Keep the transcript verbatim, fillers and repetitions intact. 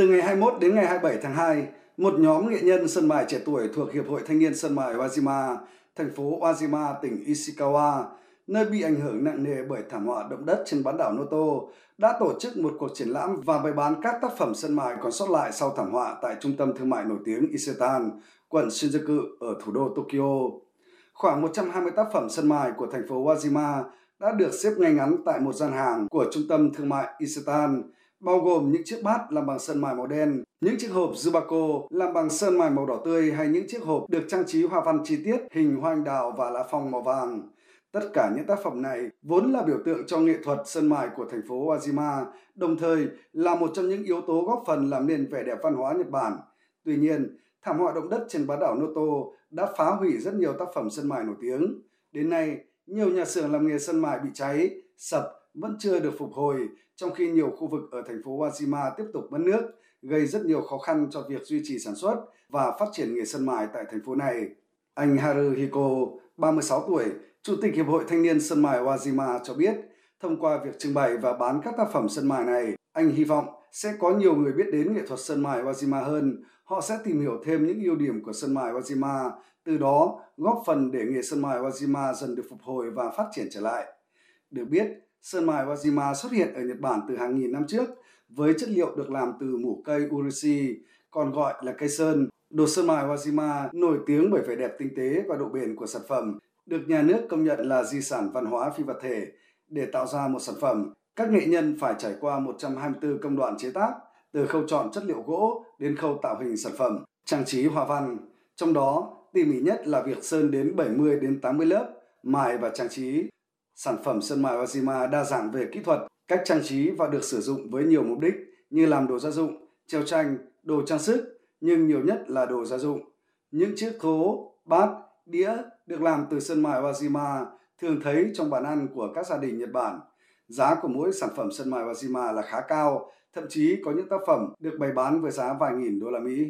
Từ ngày hai mươi mốt đến ngày hai mươi bảy tháng hai, một nhóm nghệ nhân sân mài trẻ tuổi thuộc Hiệp hội Thanh niên Sân mài Wajima, thành phố Wajima, tỉnh Ishikawa, nơi bị ảnh hưởng nặng nề bởi thảm họa động đất trên bán đảo Noto, đã tổ chức một cuộc triển lãm và bày bán các tác phẩm sân mài còn sót lại sau thảm họa tại trung tâm thương mại nổi tiếng Isetan, quận Shinjuku ở thủ đô Tokyo. Khoảng một trăm hai mươi tác phẩm sân mài của thành phố Wajima đã được xếp ngay ngắn tại một gian hàng của trung tâm thương mại Isetan, bao gồm những chiếc bát làm bằng sơn mài màu đen, những chiếc hộp zubako làm bằng sơn mài màu đỏ tươi hay những chiếc hộp được trang trí hoa văn chi tiết, hình hoa anh đào và lá phong màu vàng. Tất cả những tác phẩm này vốn là biểu tượng cho nghệ thuật sơn mài của thành phố Wajima, đồng thời là một trong những yếu tố góp phần làm nên vẻ đẹp văn hóa Nhật Bản. Tuy nhiên, thảm họa động đất trên bán đảo Noto đã phá hủy rất nhiều tác phẩm sơn mài nổi tiếng. Đến nay, nhiều nhà xưởng làm nghề sơn mài bị cháy, sập, vẫn chưa được phục hồi, trong khi nhiều khu vực ở thành phố Wajima tiếp tục mất nước, gây rất nhiều khó khăn cho việc duy trì sản xuất và phát triển nghề sân mài tại thành phố này. Anh Haruhiko, ba mươi sáu tuổi, Chủ tịch Hiệp hội Thanh niên Sân mài Wajima cho biết, thông qua việc trưng bày và bán các tác phẩm sân mài này, anh hy vọng sẽ có nhiều người biết đến nghệ thuật sân mài Wajima hơn, họ sẽ tìm hiểu thêm những ưu điểm của sân mài Wajima, từ đó góp phần để nghề sân mài Wajima dần được phục hồi và phát triển trở lại. Được biết, sơn mài Wajima xuất hiện ở Nhật Bản từ hàng nghìn năm trước với chất liệu được làm từ mủ cây Urushi, còn gọi là cây sơn. Đồ sơn mài Wajima nổi tiếng bởi vẻ đẹp tinh tế và độ bền của sản phẩm, được nhà nước công nhận là di sản văn hóa phi vật thể. Để tạo ra một sản phẩm, các nghệ nhân phải trải qua một trăm hai mươi tư công đoạn chế tác, từ khâu chọn chất liệu gỗ đến khâu tạo hình sản phẩm, trang trí hoa văn. Trong đó, tỉ mỉ nhất là việc sơn đến bảy mươi đến tám mươi lớp, mài và trang trí. Sản phẩm sơn mài Wajima đa dạng về kỹ thuật, cách trang trí và được sử dụng với nhiều mục đích như làm đồ gia dụng, treo tranh, đồ trang sức, nhưng nhiều nhất là đồ gia dụng. Những chiếc thố, bát, đĩa được làm từ sơn mài Wajima thường thấy trong bàn ăn của các gia đình Nhật Bản. Giá của mỗi sản phẩm sơn mài Wajima là khá cao, thậm chí có những tác phẩm được bày bán với giá vài nghìn đô la Mỹ.